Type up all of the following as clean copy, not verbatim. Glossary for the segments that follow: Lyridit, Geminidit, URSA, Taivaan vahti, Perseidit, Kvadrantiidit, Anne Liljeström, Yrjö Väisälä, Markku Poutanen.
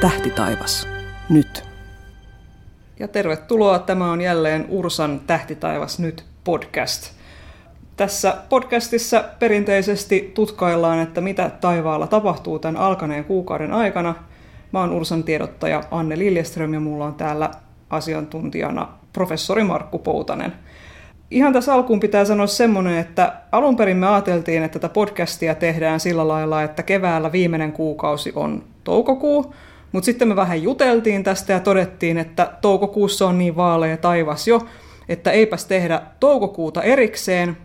Tähti taivas. Nyt. Ja tervetuloa. Tämä on jälleen URSAn Tähti taivas nyt -podcast. Tässä podcastissa perinteisesti tutkaillaan, että mitä taivaalla tapahtuu tämän alkaneen kuukauden aikana. Mä oon URSAn tiedottaja Anne Liljeström ja mulla on täällä asiantuntijana professori Markku Poutanen. Ihan tässä alkuun pitää sanoa semmoinen, että alun perin me ajateltiin, että tätä podcastia tehdään sillä lailla, että keväällä viimeinen kuukausi on toukokuu, mutta sitten me vähän juteltiin tästä ja todettiin, että toukokuussa on niin vaalea taivas jo, että eipäs tehdä toukokuuta erikseen.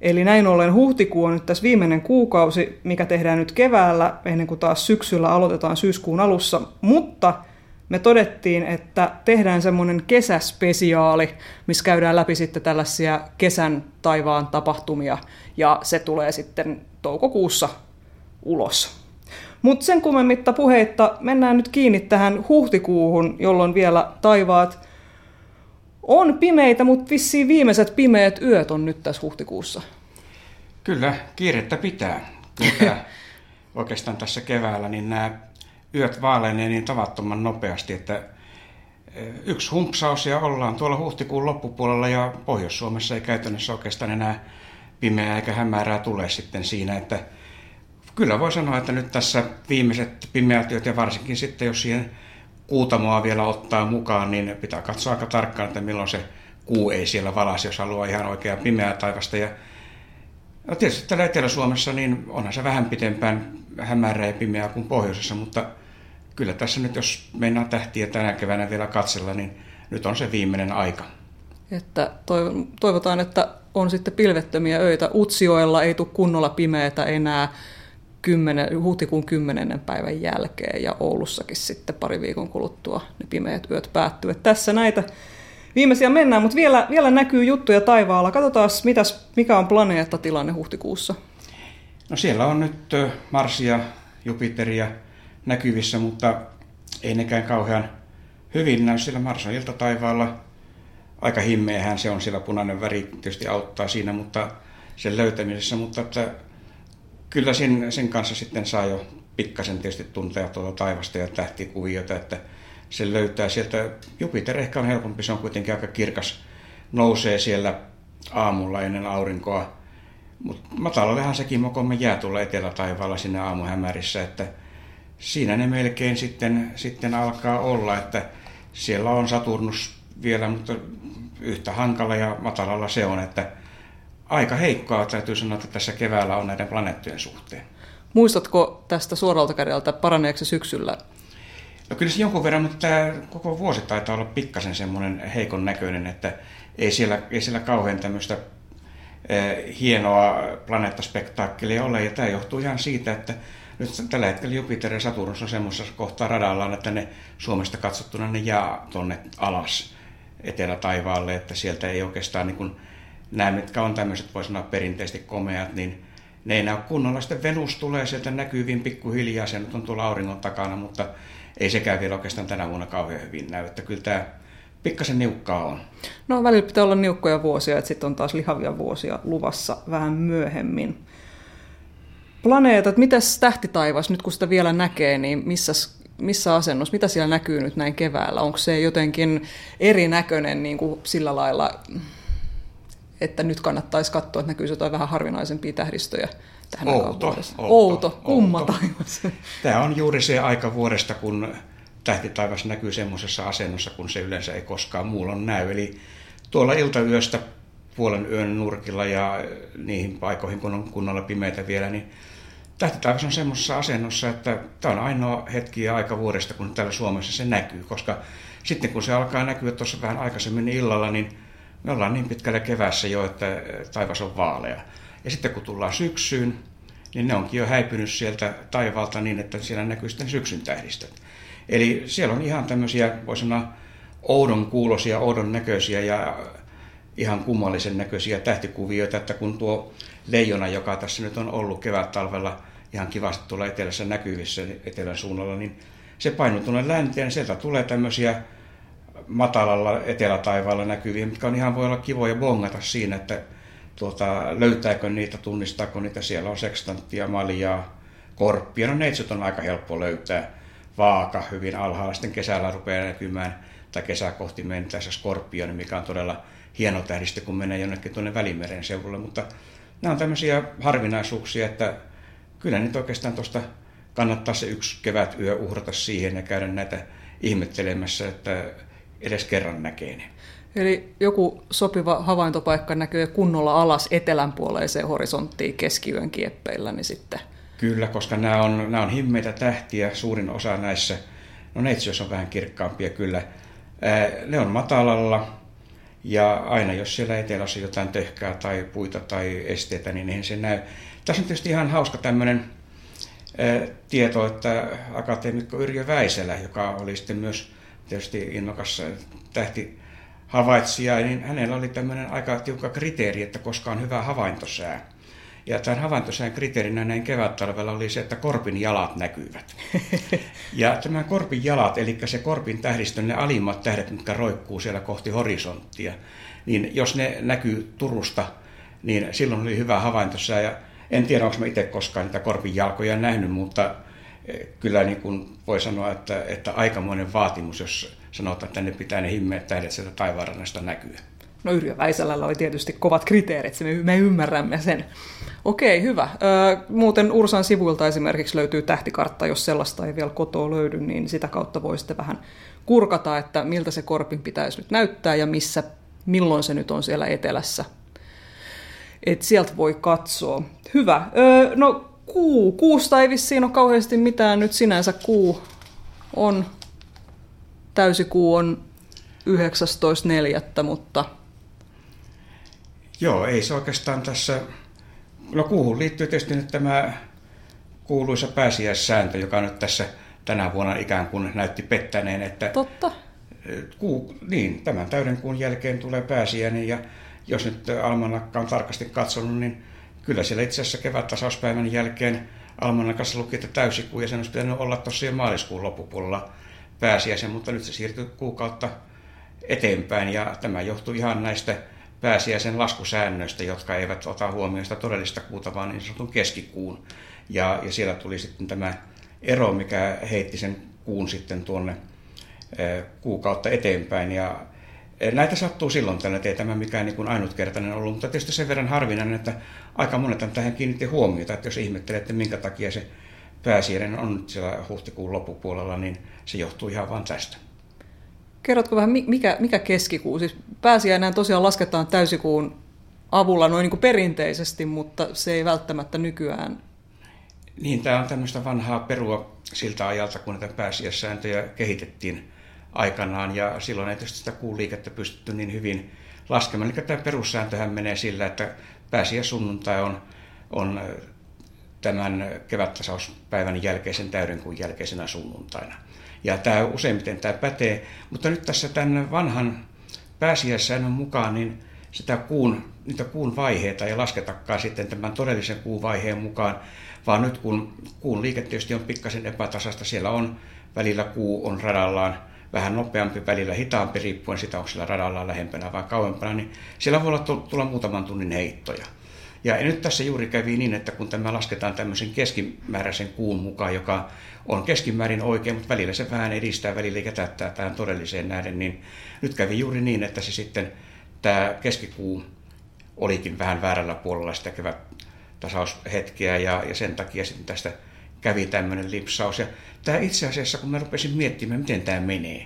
Eli näin ollen huhtikuu on nyt tässä viimeinen kuukausi, mikä tehdään nyt keväällä, ennen kuin taas syksyllä aloitetaan syyskuun alussa, mutta me todettiin, että tehdään semmoinen kesäspesiaali, missä käydään läpi sitten tällaisia kesän taivaan tapahtumia, ja se tulee sitten toukokuussa ulos. Mutta sen kummemmitta puheitta mennään nyt kiinni tähän huhtikuuhun, jolloin vielä taivaat on pimeitä, mutta vissiin viimeiset pimeät yöt on nyt tässä huhtikuussa. Kyllä, kiirettä pitää. Kyllä. Oikeastaan tässä keväällä niin nämä yöt vaalenee niin tavattoman nopeasti, että yksi humpsaus ja ollaan tuolla huhtikuun loppupuolella, ja Pohjois-Suomessa ei käytännössä oikeastaan enää pimeää eikä hämärää tule sitten siinä, että kyllä voi sanoa, että nyt tässä viimeiset pimeät yöt ja varsinkin sitten, jos siihen kuutamoa vielä ottaa mukaan, niin pitää katsoa aika tarkkaan, että milloin se kuu ei siellä valaisi, jos haluaa ihan oikeaa pimeää taivasta. Ja no tietysti täällä Etelä-Suomessa niin onhan se vähän pitempään hämärää ja pimeää kuin pohjoisessa, mutta kyllä tässä nyt, jos mennään tähtiä tänä keväänä vielä katsella, niin nyt on se viimeinen aika. Että toivotaan, että on sitten pilvettömiä öitä. Utsjoella ei tule kunnolla pimeätä enää huhtikuun 10. päivän jälkeen, ja Oulussakin sitten pari viikon kuluttua ne pimeät yöt päättyy. Että tässä näitä viimeisiä mennään, mutta vielä näkyy juttuja taivaalla. Katsotaan, mikä on planeettatilanne huhtikuussa. No siellä on nyt Marsia, Jupiteria näkyvissä, mutta ei nekään kauhean hyvin näy siellä Marsin iltataivaalla. Aika himmeähän se on, siellä punainen väri tietysti auttaa siinä, mutta sen löytämisessä, mutta että kyllä sen kanssa sitten saa jo pikkasen tietysti tuntea tuolta taivasta ja tähtikuviota, että sen löytää sieltä. Jupiter ehkä on helpompi, se on kuitenkin aika kirkas, nousee siellä aamulla ennen aurinkoa. Mutta matalallehan sekin mokomme jää tulla etelätaivaalla sinne aamuhämärissä, että siinä ne melkein sitten alkaa olla, että siellä on Saturnus vielä, mutta yhtä hankala ja matalalla se on, että aika heikkoa täytyy sanoa, että tässä keväällä on näiden planeettojen suhteen. Muistatko tästä suoralta kädeltä, paraneeksi syksyllä? No kyllä se jonkun verran, mutta tämä koko vuosi taitaa olla pikkasen semmoinen heikon näköinen, että ei siellä kauhean tämmöistä hienoa planeettaspektaakkelia ole, ja tämä johtuu ihan siitä, että nyt tällä hetkellä Jupiter ja Saturnus on semmoisessa kohtaa radallaan, että ne Suomesta katsottuna ne jää tuonne alas etelätaivaalle, että sieltä ei oikeastaan niin kuin nämä, mitkä on tämmöiset, voi sanoa perinteisesti komeat, niin ne ei näy kunnolla. Sitten Venus tulee sieltä näkyviin pikkuhiljaa, se nyt on tuolla auringon takana, mutta ei sekään vielä oikeastaan tänä vuonna kauhean hyvin näy, että kyllä tämä pikkasen niukkaa on. No välillä pitää olla niukkoja vuosia, että sitten on taas lihavia vuosia luvassa vähän myöhemmin. Planeetat, mitäs tähtitaivas, nyt kun sitä vielä näkee, niin missä asennossa, mitä siellä näkyy nyt näin keväällä? Onko se jotenkin erinäköinen niin kuin sillä lailla, että nyt kannattaisi katsoa, että näkyisi jotain vähän harvinaisempia tähdistöjä tähän aikaan vuodessa? Outo, kumma taivas. Tämä on juuri se aika vuodesta, kun tähtitaivas näkyy semmoisessa asennossa, kun se yleensä ei koskaan muulla näy. Eli tuolla iltayöstä puolen yön nurkilla ja niihin paikoihin, kun on kunnolla pimeitä vielä, niin tähtitaivas on semmoisessa asennossa, että tämä on ainoa hetki ja aika vuodesta, kun täällä Suomessa se näkyy. Koska sitten kun se alkaa näkyä tuossa vähän aikaisemmin illalla, niin me ollaan niin pitkällä keväässä jo, että taivas on vaalea. Ja sitten kun tullaan syksyyn, niin ne onkin jo häipynyt sieltä taivaalta niin, että siellä näkyy sitten syksyn tähdistöt. Eli siellä on ihan tämmöisiä, voi sanoa, oudon kuulosia, oudon näköisiä ja ihan kummallisen näköisiä tähtikuvioita, että kun tuo leijona, joka tässä nyt on ollut kevät-talvella ihan kivasti tuolla etelässä näkyvissä, etelän suunnalla, niin se painuu tuonne länteen, sieltä tulee tämmöisiä matalalla etelätaivaalla näkyviä, mitkä on ihan voi olla kivoja bongata siinä, että löytääkö niitä, tunnistaako niitä, siellä on sekstanttia, maljaa, Korppioneitsyt on aika helppo löytää. Vaaka hyvin alhaalla sitten kesällä rupeaa näkymään tai kesää kohti mentäessä skorpioni, mikä on todella hieno tähdistö, kun menee jonnekin tuonne Välimeren seudulle. Mutta nämä on tämmöisiä harvinaisuuksia, että kyllä nyt oikeastaan tuosta kannattaa se yksi kevätyö uhrata siihen ja käydä näitä ihmettelemässä, että edes kerran näkee ne. Eli joku sopiva havaintopaikka näkyy kunnolla alas etelänpuoleiseen horisonttiin keskiyön kieppeillä, niin sitten... Kyllä, koska nämä on himmeitä tähtiä, suurin osa näissä, no neitsyössä on vähän kirkkaampia kyllä. Ne on matalalla ja aina jos siellä etelässä jotain töhkää tai puita tai esteitä, niin eihän se näy. Tässä on tietysti ihan hauska tämmöinen tieto, että akateemikko Yrjö Väisälä, joka oli sitten myös tietysti innokas tähtihavaitsija, niin hänellä oli tämmöinen aika tiukka kriteeri, että koska on hyvä havaintosää. Ja tämän havaintosään kriteerinä näin kevättalvella oli se, että korpin jalat näkyvät. Ja tämän korpin jalat, eli se korpin tähdistön, ne alimmat tähdet, mitkä roikkuu siellä kohti horisonttia, niin jos ne näkyy Turusta, niin silloin oli hyvä havaintosää. Ja en tiedä, onko mä itse koskaan niitä korpin jalkoja nähnyt, mutta kyllä niin kuin voi sanoa, että aikamoinen vaatimus, jos sanotaan, että ne pitää ne himmeät tähdet sieltä taivaanrannasta näkyä. No Yrjö Väisälällä oli tietysti kovat kriteerit, se me ymmärrämme sen. Okei, hyvä. Muuten Ursan sivuilta esimerkiksi löytyy tähtikartta, jos sellaista ei vielä kotoa löydy, niin sitä kautta voi sitten vähän kurkata, että miltä se korpin pitäisi nyt näyttää ja missä, milloin se nyt on siellä etelässä. Et sieltä voi katsoa. Hyvä. No kuusta ei vissiin ole kauheasti mitään nyt sinänsä. Kuu on, täysikuu on 19.4., mutta... Joo, ei se oikeastaan tässä... No kuuhun liittyy tietysti nyt tämä kuuluisa pääsiäissääntö, joka nyt tässä tänä vuonna ikään kuin näytti pettäneen, että... Totta. Niin, tämän täyden kuun jälkeen tulee pääsiäinen ja jos nyt almanakka on tarkasti katsonut, niin kyllä siellä itse asiassa kevättasauspäivän jälkeen almanakassa luki, että täysikuu ja sen olisi pitänyt olla tosiaan maaliskuun loppupuolella pääsiäisen, mutta nyt se siirtyy kuukautta eteenpäin ja tämä johtuu ihan näistä pääsiäisen laskusäännöistä, jotka eivät ota huomioon sitä todellista kuuta, vaan niin sanotun keskikuun. Ja siellä tuli sitten tämä ero, mikä heitti sen kuun sitten tuonne kuukautta eteenpäin. Ja näitä sattuu silloin tällä, ei tämä mikään niin kuin ainutkertainen ollut, mutta tietysti sen verran harvinainen, että aika monet on tähän kiinnitti huomiota, että jos ihmettelette, minkä takia se pääsiäinen on nyt siellä huhtikuun loppupuolella, niin se johtuu ihan vaan tästä. Kerrotko vähän, mikä keskikuu? Siis pääsiäinen tosiaan lasketaan täysikuun avulla noin niin kuin perinteisesti, mutta se ei välttämättä nykyään. Niin, tämä on tämmöistä vanhaa perua siltä ajalta, kun näitä pääsiäissääntöjä kehitettiin aikanaan, ja silloin ei tietysti sitä kuun liikettä pystytty niin hyvin laskemaan. Eli tämä perussääntöhän menee sillä, että pääsiäissunnuntai on tämän kevättasauspäivän jälkeisen täydenkuun jälkeisenä sunnuntaina. Ja tämä useimmiten tämä pätee, mutta nyt tässä tämän vanhan pääsiäissäännön mukaan niin sitä niitä kuun vaiheita ei lasketakaan sitten tämän todellisen kuun vaiheen mukaan, vaan nyt kun kuun liike tietysti on pikkasen epätasasta, siellä on välillä kuu on radallaan vähän nopeampi, välillä hitaampi riippuen sitä, onko siellä radallaan lähempänä vai kauempana, niin siellä voi tulla muutaman tunnin heittoja. Ja nyt tässä juuri kävi niin, että kun tämä lasketaan tämmöisen keskimääräisen kuun mukaan, joka on keskimäärin oikein, mutta välillä se vähän edistää, välillä jätättää tähän todelliseen nähden, niin nyt kävi juuri niin, että se sitten tämä keskikuu olikin vähän väärällä puolella sitä kevättasaushetkeä ja sen takia sitten tästä kävi tämmöinen lipsaus. Ja tämä itse asiassa, kun mä rupesin miettimään, miten tämä menee,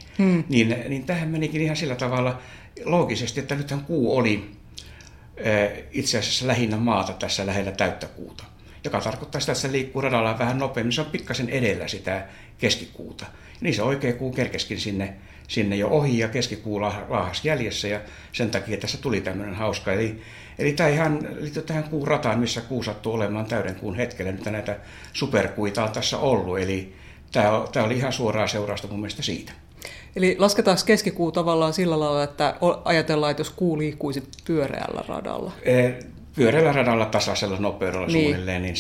niin tämähän menikin ihan sillä tavalla loogisesti, että nythän kuu oli itse asiassa lähinnä maata tässä lähellä täyttä kuuta, joka tarkoittaa sitä, että se liikkuu radalla vähän nopeammin, se on pikkasen edellä sitä keskikuuta. Ja niin se oikea kuu kerkeskin sinne jo ohi ja keskikuu laahasi jäljessä ja sen takia tässä tuli tämmöinen hauska. Eli tämä ihan liittyy tähän kuun rataan, missä kuu sattuu olemaan täyden kuun hetkellä, mitä näitä superkuita on tässä ollut. Eli tämä oli ihan suoraa seurausta mun mielestä siitä. Eli lasketaan keskikuu tavallaan sillä lailla, että ajatellaan, että jos kuu liikkuisi pyöreällä radalla. Pyöreällä radalla tasaisella nopeudella niin. Suunnilleen, niin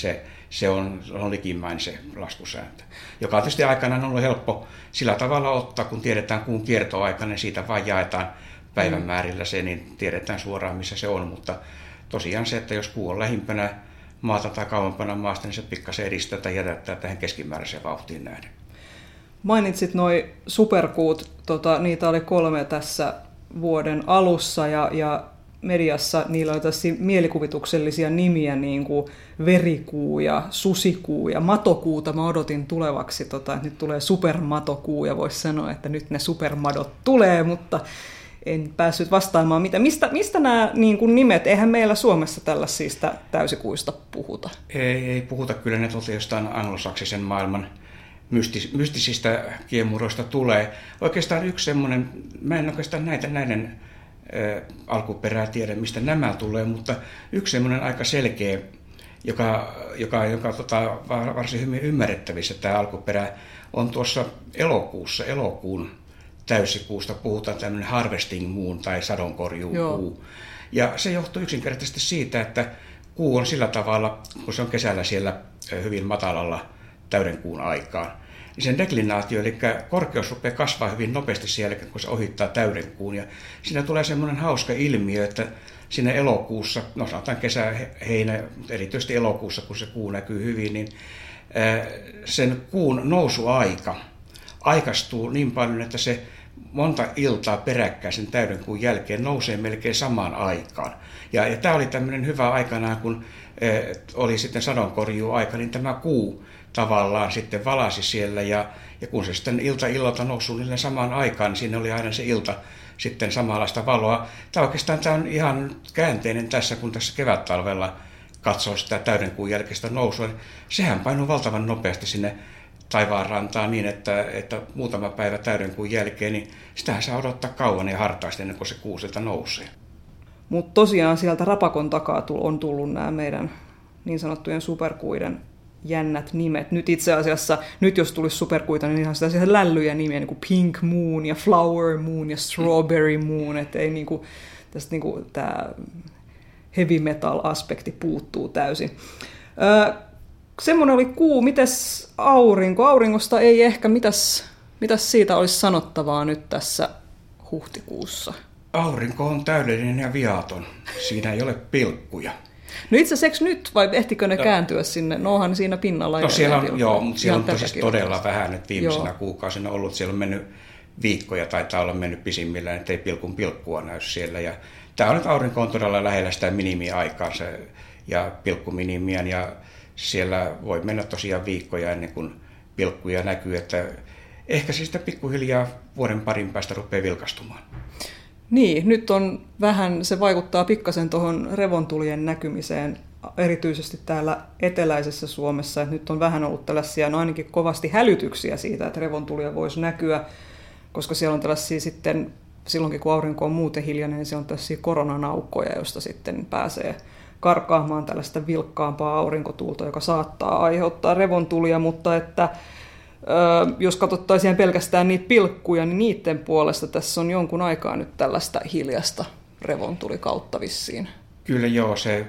se on likimain se laskusääntö, joka on tietysti aikanaan ollut helppo sillä tavalla ottaa, kun tiedetään kuun kiertoaika, niin siitä vaan jaetaan päivämäärillä se, niin tiedetään suoraan, missä se on. Mutta tosiaan se, että jos kuu on lähimpänä maata tai kauempana maasta, niin se pikkasen edistää tai jätättää tähän keskimääräiseen vauhtiin nähden. Mainitsit noi superkuut, niitä oli 3 tässä vuoden alussa ja mediassa niillä oli tässä mielikuvituksellisia nimiä, niin kuin verikuu ja susikuu ja matokuuta mä odotin tulevaksi. Että nyt tulee supermatokuu ja voisi sanoa, että nyt ne supermadot tulee, mutta en päässyt vastaamaan mitä. Mistä nämä niin kuin nimet? Eihän meillä Suomessa tällaisista täysikuista puhuta. Ei puhuta. Kyllä ne tuli jostain anglosaksisen maailman mystisistä kiemuroista tulee. Oikeastaan yksi semmoinen, mä en oikeastaan näiden alkuperää tiedä, mistä nämä tulee, mutta yksi semmoinen aika selkeä, joka varsin hyvin ymmärrettävissä tämä alkuperä, on tuossa elokuun täysikuusta puhutaan tämmöinen harvesting moon tai sadonkorjuukuu. Ja se johtuu yksinkertaisesti siitä, että kuu on sillä tavalla, kun se on kesällä siellä hyvin matalalla täydenkuun aikaan, niin sen deklinaatio, eli korkeus rupeaa kasvaa hyvin nopeasti siellä, kun se ohittaa täydenkuun. Ja siinä tulee semmoinen hauska ilmiö, että siinä elokuussa, no sanotaan kesä, heinä, erityisesti elokuussa, kun se kuu näkyy hyvin, niin sen kuun nousuaika aikaistuu niin paljon, että se monta iltaa peräkkäin sen täydenkuun jälkeen nousee melkein samaan aikaan. Ja tämä oli tämmöinen hyvä aikanaan, kun oli sitten sadonkorjuuaika, niin tämä kuu tavallaan sitten valasi siellä ja kun se sitten illalta noussut niille samaan aikaan, niin siinä oli aina se ilta sitten samanlaista valoa. Tämä on ihan käänteinen tässä, kun tässä kevättalvella katsoo sitä täydenkuun jälkeistä nousua. Niin sehän painuu valtavan nopeasti sinne taivaan rantaan niin, että muutama päivä täydenkuun jälkeen, niin sitähän saa odottaa kauan ja hartaasti ennen kuin se kuu sieltä nousee. Mutta tosiaan sieltä rapakon takaa on tullut nämä meidän niin sanottujen superkuiden jännät nimet. Nyt itse asiassa, nyt jos tulisi superkuita, niin ihan sitä lällyjä nimiä, niin kuin Pink Moon ja Flower Moon ja Strawberry Moon, että ei niin kuin, tästä niin kuin tämä heavy metal-aspekti puuttuu täysin. Semmoinen oli kuu, mitäs aurinko? Auringosta ei ehkä, mitäs siitä olisi sanottavaa nyt tässä huhtikuussa? Aurinko on täydellinen ja viaton, siinä ei ole pilkkuja. No itse asiassa nyt, vai ehtikö ne kääntyä sinne? No onhan siinä pinnalla. No siellä on, joo, mutta siellä on tosiaan todella vähän nyt viimeisenä kuukausina ollut. Siellä on mennyt viikkoja, taitaa olla mennyt pisimmillään, ettei pilkun pilkkua näy siellä. Ja tämä on, aurinko on todella lähellä sitä minimiaikaansa ja pilkkuminimiään. Ja siellä voi mennä tosiaan viikkoja ennen kuin pilkkuja näkyy. Että ehkä se sitä pikkuhiljaa vuoden parin päästä rupeaa vilkastumaan. Niin, nyt on vähän, se vaikuttaa pikkasen tuohon revontulien näkymiseen, erityisesti täällä eteläisessä Suomessa. Nyt on vähän ollut tällaisia, no ainakin kovasti hälytyksiä siitä, että revontulia voisi näkyä, koska siellä on tällaisia sitten, silloinkin kun aurinko on muuten hiljainen, niin se on tällaisia koronanaukkoja, josta sitten pääsee karkaamaan tällaista vilkkaampaa aurinkotuulta, joka saattaa aiheuttaa revontulia, mutta että jos katsottaisiin pelkästään niitä pilkkuja, niin niiden puolesta tässä on jonkun aikaa nyt tällaista hiljasta revontulikautta vissiin. Kyllä joo, se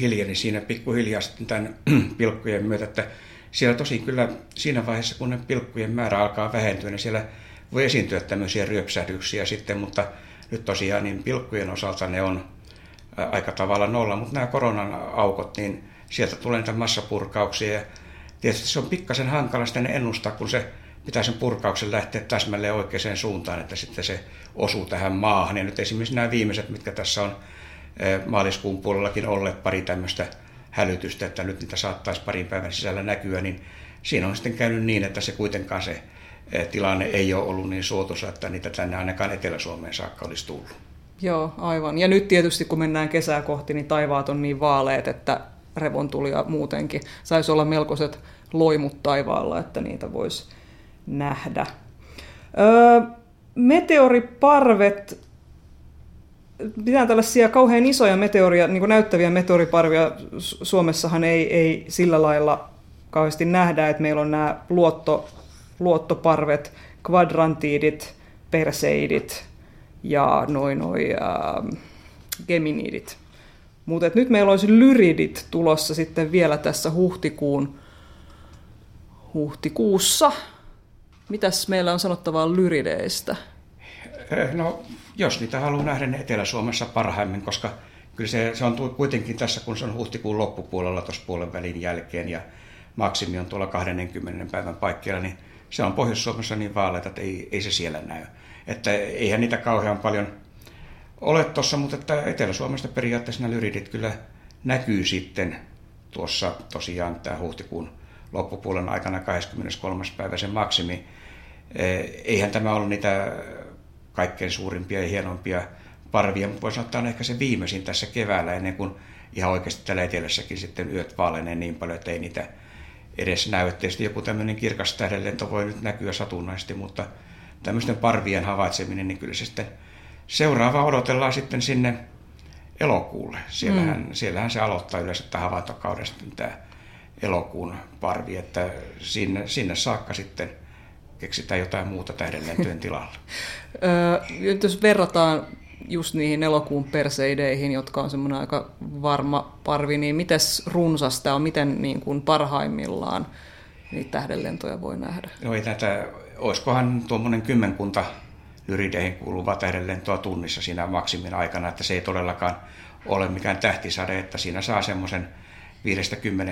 hiljeni siinä pikkuhiljaa sitten tämän pilkkujen myötä, että siellä tosin kyllä siinä vaiheessa, kun ne pilkkujen määrä alkaa vähentyä, niin siellä voi esiintyä tämmöisiä ryöpsähdyksiä sitten, mutta nyt tosiaan niin pilkkujen osalta ne on aika tavalla nolla, mutta nämä koronan aukot, niin sieltä tulee niitä massapurkauksia. Tietysti se on pikkasen hankala sitten ennustaa, kun se pitää sen purkauksen lähteä täsmälleen oikeaan suuntaan, että sitten se osuu tähän maahan. Ja nyt esimerkiksi nämä viimeiset, mitkä tässä on maaliskuun puolellakin olleet, pari tämmöistä hälytystä, että nyt niitä saattaisi parin päivän sisällä näkyä, niin siinä on sitten käynyt niin, että se kuitenkaan se tilanne ei ole ollut niin suotuisa, että niitä tänne ainakaan Etelä-Suomeen saakka olisi tullut. Joo, aivan. Ja nyt tietysti kun mennään kesää kohti, niin taivaat on niin vaaleet, että revontulia muutenkin saisi olla melkoiset loimut taivaalla, että niitä voisi nähdä. Meteoriparvet, pitää tällaisia kauhean isoja meteoria, niin kuin näyttäviä meteoriparvia Suomessahan ei sillä lailla kauheasti nähdä, että meillä on nämä luottoparvet, kvadrantiidit, perseidit ja geminiidit. Mutta nyt meillä olisi lyridit tulossa sitten vielä tässä huhtikuussa. Mitäs meillä on sanottavaa lyrideistä? No, jos niitä haluaa nähdä, Etelä-Suomessa parhaimmin, koska kyllä se on kuitenkin tässä, kun se on huhtikuun loppupuolella tuossa puolen välin jälkeen ja maksimi on tuolla 20 päivän paikkeilla, niin se on Pohjois-Suomessa niin vaaleita, että ei se siellä näy. Että eihän niitä kauhean paljon ole tuossa, mutta että Etelä-Suomesta periaatteessa nämä lyridit kyllä näkyy sitten tuossa tosiaan tämä huhtikuun loppupuolen aikana 23. päivä sen maksimi. Eihän tämä ollut niitä kaikkein suurimpia ja hienoimpia parvia, mutta voisi sanoa, että on ehkä se viimeisin tässä keväällä, ennen kuin ihan oikeasti täällä etelässäkin sitten yöt vaalenee niin paljon, että ei niitä edes näy. Tietysti joku tämmöinen kirkas tähdenlento voi nyt näkyä satunnaisesti, mutta tämmöisten parvien havaitseminen, niin kyllä se sitten seuraava odotellaan sitten sinne elokuulle. Siellähän se aloittaa yleensä tämä havaintokauden tämä elokuun parvi, että sinne saakka sitten keksitään jotain muuta tähdenlentojen tilalla. Jos verrataan just niihin elokuun perseideihin, jotka on semmoinen aika varma parvi, niin mites runsasta on, miten niin kuin parhaimmillaan niitä tähdenlentoja voi nähdä? No ei tätä, olisikohan tuommoinen kymmenkunta lyrideihin kuuluvaa tähdenlentoa tunnissa siinä maksimin aikana, että se ei todellakaan ole mikään tähtisade, että siinä saa semmoisen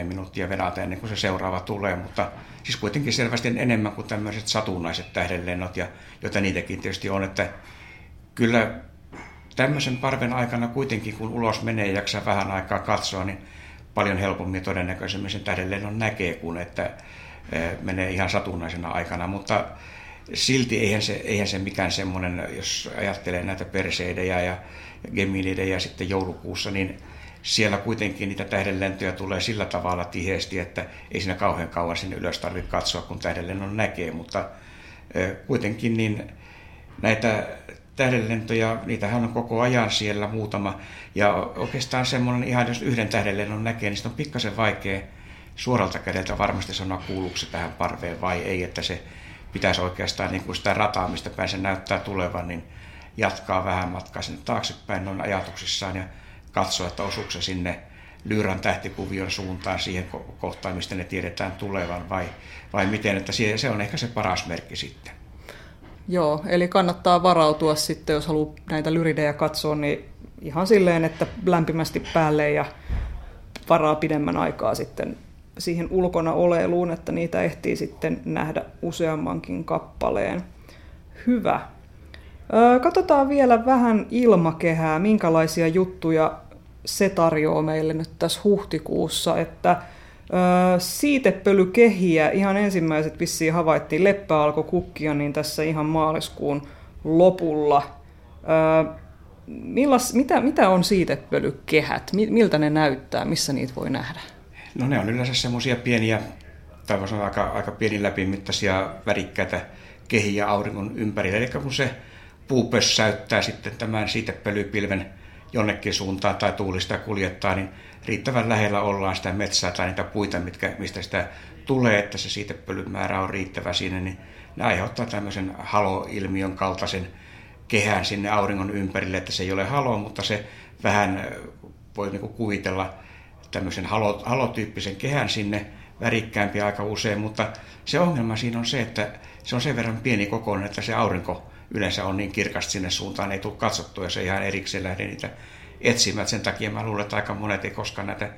5-10 minuuttia venata ennen kuin se seuraava tulee, mutta siis kuitenkin selvästi enemmän kuin tämmöiset satunnaiset tähdenlennot, ja joita niitäkin tietysti on, että kyllä tämmöisen parven aikana kuitenkin, kun ulos menee ja jaksaa vähän aikaa katsoa, niin paljon helpommin ja todennäköisemmin sen tähdenlennon näkee, kun että menee ihan satunnaisena aikana, mutta silti eihän se mikään semmoinen, jos ajattelee näitä perseidejä ja geminidejä sitten joulukuussa, niin siellä kuitenkin niitä tähdenlentoja tulee sillä tavalla tiheesti, että ei siinä kauhean kauan sinne ylös tarvitse katsoa, kun tähdenlennon näkee, mutta kuitenkin niin näitä tähdenlentoja, niitähän on koko ajan siellä muutama, ja oikeastaan semmoinen ihan, jos yhden tähdenlennon näkee, niin sitä on pikkasen vaikea suoralta kädeltä varmasti sanoa, kuuluuko se tähän parveen vai ei, että se pitäisi oikeastaan niin kuin sitä rataa, mistä päin se näyttää tulevan, niin jatkaa vähän matkaa sinne taaksepäin noin ajatuksissaan ja katsoa, että osuuko se sinne Lyran tähtikuvion suuntaan siihen kohtaan, mistä ne tiedetään tulevan vai miten, että se on ehkä se paras merkki sitten. Joo, eli kannattaa varautua sitten, jos haluaa näitä lyridejä katsoa, niin ihan silleen, että lämpimästi päälle ja varaa pidemmän aikaa sitten siihen ulkona oleiluun, että niitä ehtii sitten nähdä useammankin kappaleen. Hyvä. Katsotaan vielä vähän ilmakehää, minkälaisia juttuja se tarjoaa meille nyt tässä huhtikuussa, että siitepölykehiä, ihan ensimmäiset vissiin havaittiin, leppä alkoi kukkia, niin tässä ihan maaliskuun lopulla. Mitä on siitepölykehät? Miltä ne näyttää? Missä niitä voi nähdä? No ne on yleensä semmoisia pieniä, tai voi sanoa aika pieni läpimittaisia värikkäitä kehiä auringon ympärillä. Eli kun se puu pössäyttää sitten tämän siitepölypilven jonnekin suuntaan tai tuuli sitä kuljettaa, niin riittävän lähellä ollaan sitä metsää tai niitä puita, mistä sitä tulee, että se siitepölyn määrä on riittävä siinä, niin ne aiheuttaa tämmöisen haloilmiön kaltaisen kehän sinne auringon ympärille, että se ei ole halo, mutta se vähän voi niinku kuvitella tämmöisen halotyyppisen kehän sinne, värikkäämpi aika usein, mutta se ongelma siinä on se, että se on sen verran pieni kokoinen, että se aurinko yleensä on niin kirkasta sinne suuntaan, ei tule katsottua ja se ihan erikseen lähde niitä etsimään. Sen takia mä luulen, että aika monet ei koskaan näitä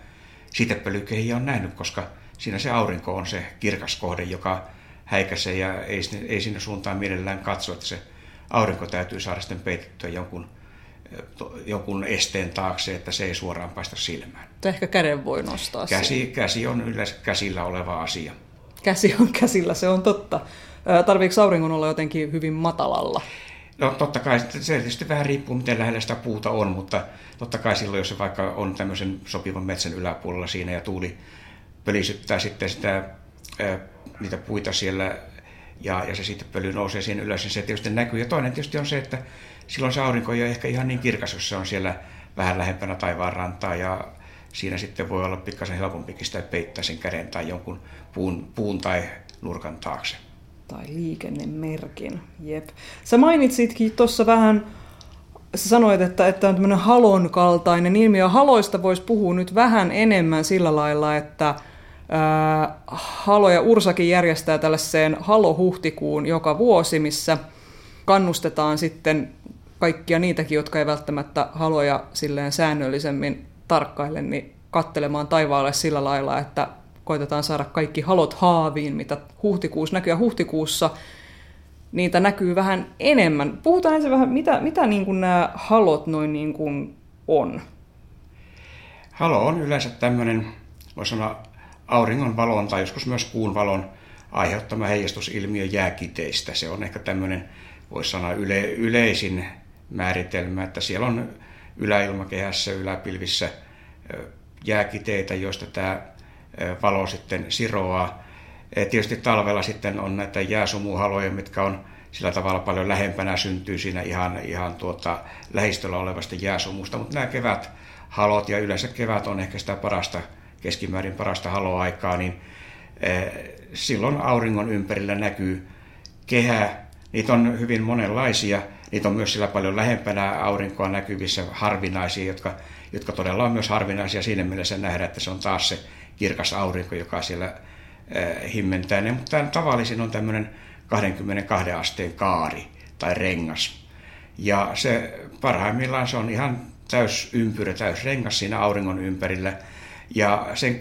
siitepölykehiä on nähnyt, koska siinä se aurinko on se kirkas kohde, joka häikäisee ja ei sinne suuntaan mielellään katso, että se aurinko täytyy saada sitten peitettyä jonkun esteen taakse, että se ei suoraan paista silmään. Ehkä käden voi nostaa. Käsi on yleensä käsillä oleva asia. Käsi on käsillä, se on totta. Tarviiko auringon olla jotenkin hyvin matalalla? No totta kai, se tietysti vähän riippuu miten lähellä sitä puuta on, mutta totta kai silloin, jos se vaikka on tämmöisen sopivan metsän yläpuolella siinä ja tuuli pölisyttää sitten niitä puita siellä ja se sitten pöly nousee siihen ylös, niin se tietysti näkyy. Ja toinen tietysti on se, että silloin se aurinko ei ole ehkä ihan niin kirkas, jos se on siellä vähän lähempänä taivaan rantaa ja siinä sitten voi olla pikkasen helpompikin sitä peittää sen käden tai jonkun puun tai nurkan taakse. Tai liikennemerkin, jep. Sä mainitsitkin tuossa vähän, sä sanoit, että on tämmöinen halon kaltainen ilmiö. Haloista voisi puhua nyt vähän enemmän sillä lailla, että Halo ja URSAkin järjestää tällaiseen Halo-huhtikuun joka vuosi, missä kannustetaan sitten kaikkia niitäkin, jotka ei välttämättä halua silleen säännöllisemmin tarkkaille, niin kattelemaan taivaalle sillä lailla, että koitetaan saada kaikki halot haaviin, mitä huhtikuussa näkyy. Ja huhtikuussa niitä näkyy vähän enemmän. Puhutaan ensin vähän, mitä niin kuin nämä halot noin niin kuin on. Halo on yleensä tämmöinen, voi sanoa, auringon valon tai joskus myös kuun valon aiheuttama heijastusilmiö jääkiteistä. Se on ehkä tämmöinen, voisi sanoa, yleisin määritelmä, että siellä on yläilmakehässä, yläpilvissä jääkiteitä, joista tämä valo sitten siroaa. Tietysti talvella sitten on näitä jääsumuhaloja, mitkä on sillä tavalla paljon lähempänä, syntyy siinä ihan lähistöllä olevasta jääsumusta, mutta nämä keväthalot ja yleensä kevät on ehkä sitä keskimäärin parasta haloaikaa, niin silloin auringon ympärillä näkyy kehä. Niitä on hyvin monenlaisia. Niitä on myös sillä paljon lähempänä aurinkoa näkyvissä harvinaisia, jotka todella on myös harvinaisia siinä mielessä nähdä, että se on taas se kirkas aurinko, joka siellä himmentää ne. Mutta tämän tavallisin on tämmöinen 22 asteen kaari tai rengas. Ja se parhaimmillaan se on ihan täysympyrä, täysrengas siinä auringon ympärillä. Ja sen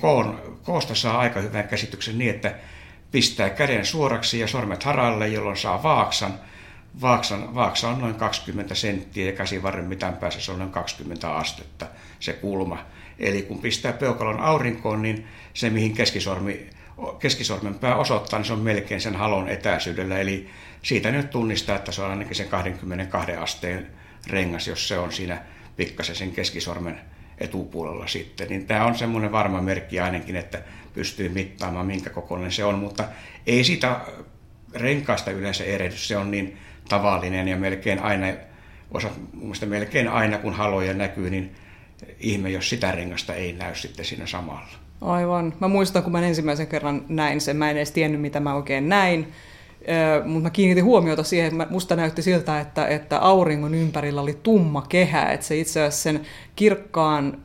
koosta saa aika hyvän käsityksen niin, että pistää käden suoraksi ja sormet haralle, jolloin saa vaaksan. Vaaksa on noin 20 senttiä ja käsivarren mitan päässä se on noin 20 astetta se kulma. Eli kun pistää peukalon aurinkoon, niin se mihin keskisormen pää osoittaa, niin se on melkein sen halon etäisyydellä. Eli siitä nyt tunnistaa, että se on ainakin sen 22 asteen rengas, jos se on siinä pikkasen sen keskisormen etupuolella sitten, niin tämä on semmoinen varma merkki ainakin, että pystyy mittaamaan minkä kokoinen se on, mutta ei sitä renkaasta yleensä erehdy, se on niin tavallinen ja melkein aina kun haloja näkyy, niin ihme jos sitä rengasta ei näy sitten siinä samalla. Aivan. Mä muistan, kun mä ensimmäisen kerran näin sen, mä en edes tiennyt mitä mä oikein näin, mutta mä kiinnitin huomiota siihen, että musta näytti siltä, että auringon ympärillä oli tumma kehä, että se itse asiassa sen kirkkaan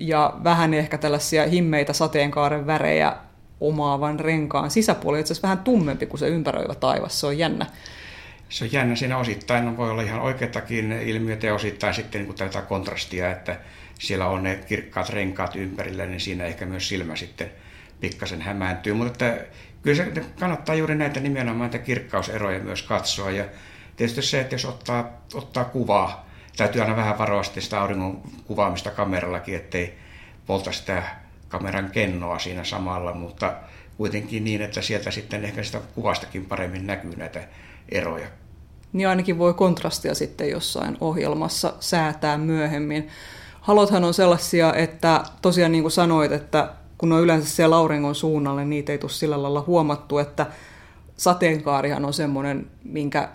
ja vähän ehkä tällaisia himmeitä sateenkaaren värejä omaavan renkaan sisäpuoli on itse asiassa vähän tummempi kuin se ympäröivä taivas, se on jännä. Se on jännä, siinä osittain voi olla ihan oikeatakin ilmiötä ja osittain sitten niin tätä kontrastia, että siellä on ne kirkkaat renkaat ympärillä, niin siinä ehkä myös silmä sitten pikkasen hämääntyy, mutta että kyllä se kannattaa juuri näitä nimenomaan näitä kirkkauseroja myös katsoa. Ja tietysti se, että jos ottaa kuvaa, täytyy aina vähän varoa sitä auringon kuvaamista kamerallakin, ettei polta sitä kameran kennoa siinä samalla, mutta kuitenkin niin, että sieltä sitten ehkä sitä kuvastakin paremmin näkyy näitä eroja. Niin ainakin voi kontrastia sitten jossain ohjelmassa säätää myöhemmin. Halothan on sellaisia, että tosiaan niin kuin sanoit, että kun on yleensä siellä auringon suunnalle, niitä ei tule sillä lailla huomattu, että sateenkaarihan on semmoinen, minkä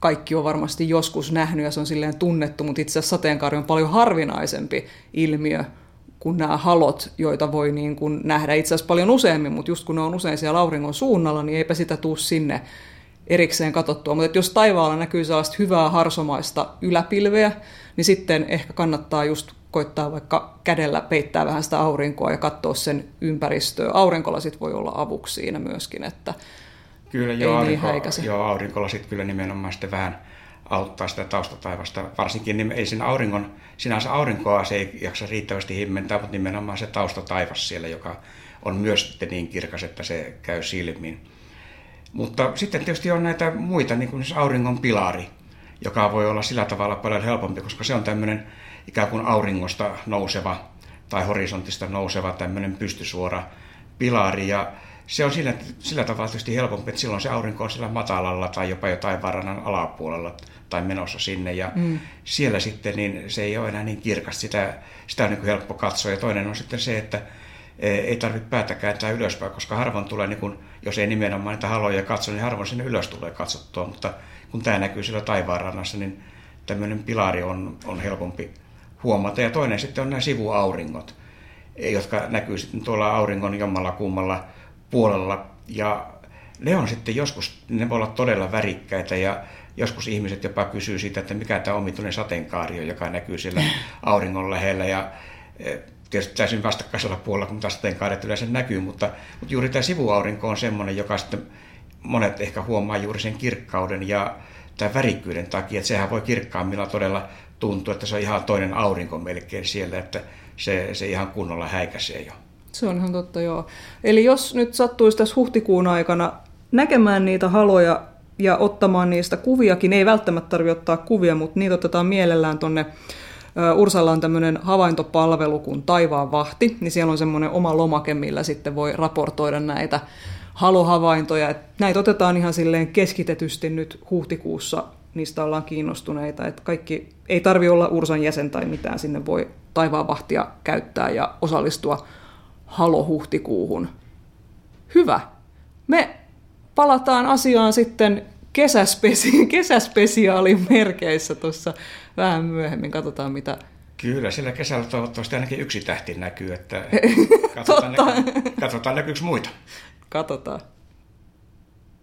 kaikki on varmasti joskus nähnyt ja se on silleen tunnettu, mutta itse asiassa sateenkaari on paljon harvinaisempi ilmiö kuin nämä halot, joita voi niin kuin nähdä itse asiassa paljon useammin, mutta just kun ne on usein siellä auringon suunnalla, niin eipä sitä tule sinne erikseen katsottua. Mutta jos taivaalla näkyy sellaista hyvää harsomaista yläpilveä, niin sitten ehkä kannattaa just koittaa vaikka kädellä peittää vähän sitä aurinkoa ja katsoa sen ympäristöä. Aurinkolasit voi olla avuksi siinä myöskin, että kyllä, ei niin häikäse. Joo, aurinkolasit kyllä nimenomaan sitten vähän auttaa sitä taustataivasta. Varsinkin niin ei sen auringon, sinänsä aurinkoa se ei jaksa riittävästi himmentää, mutta nimenomaan se taustataivas siellä, joka on myös niin kirkas, että se käy silmiin. Mutta sitten tietysti on näitä muita, niin kuin siis auringon pilari, joka voi olla sillä tavalla paljon helpompi, koska se on tämmöinen ikään kuin auringosta nouseva tai horisontista nouseva tämmöinen pystysuora pilari. Ja se on sillä tavalla tietysti helpompi, että silloin se aurinko on siellä matalalla tai jopa jotain varannan alapuolella tai menossa sinne. Ja siellä sitten niin se ei ole enää niin kirkas, sitä on niin kuin helppo katsoa. Ja toinen on sitten se, että ei tarvitse päätä kääntää ylöspäin, koska harvoin tulee, niin kun, jos ei nimenomaan niitä haloja katso, niin harvoin sinne ylös tulee katsottua. Mutta kun tämä näkyy siellä taivaanrannassa, niin tämmöinen pilari on helpompi huomata. Ja toinen sitten on nämä sivuauringot, jotka näkyy sitten tuolla auringon jommalla kummalla puolella. Ja ne on sitten joskus, ne voi olla todella värikkäitä ja joskus ihmiset jopa kysyy siitä, että mikä tämä omituinen sateenkaari on, joka näkyy siellä auringon lähellä. Ja tietysti täysin vastakkaisella puolella, kun taas sateenkaaret yleensä näkyy, mutta juuri tämä sivuaurinko on semmoinen, joka sitten monet ehkä huomaa juuri sen kirkkauden ja tämän värikkyyden takia, että sehän voi kirkkaammilla todella tuntua, että se on ihan toinen aurinko melkein siellä, että se ihan kunnolla häikäisee jo. Se on ihan totta, joo. Eli jos nyt sattuisi tässä huhtikuun aikana näkemään niitä haloja ja ottamaan niistä kuviakin, ei välttämättä tarvitse ottaa kuvia, mutta niitä otetaan mielellään tuonne. Ursalla on tämmöinen havaintopalvelu kuin Taivaan vahti, niin siellä on semmoinen oma lomake, millä sitten voi raportoida näitä halohavaintoja. Et näitä otetaan ihan silleen keskitetysti nyt huhtikuussa, niistä ollaan kiinnostuneita. Et kaikki ei tarvitse olla Ursan jäsen tai mitään, sinne voi Taivaan vahtia käyttää ja osallistua halohuhtikuuhun. Hyvä. Me palataan asiaan sitten kesäspesiaalin merkeissä tuossa vähän myöhemmin. Katsotaan mitä. Kyllä, sillä kesällä toivottavasti ainakin yksi tähti näkyy, että katsotaan näkyykö muita. Katsotaan.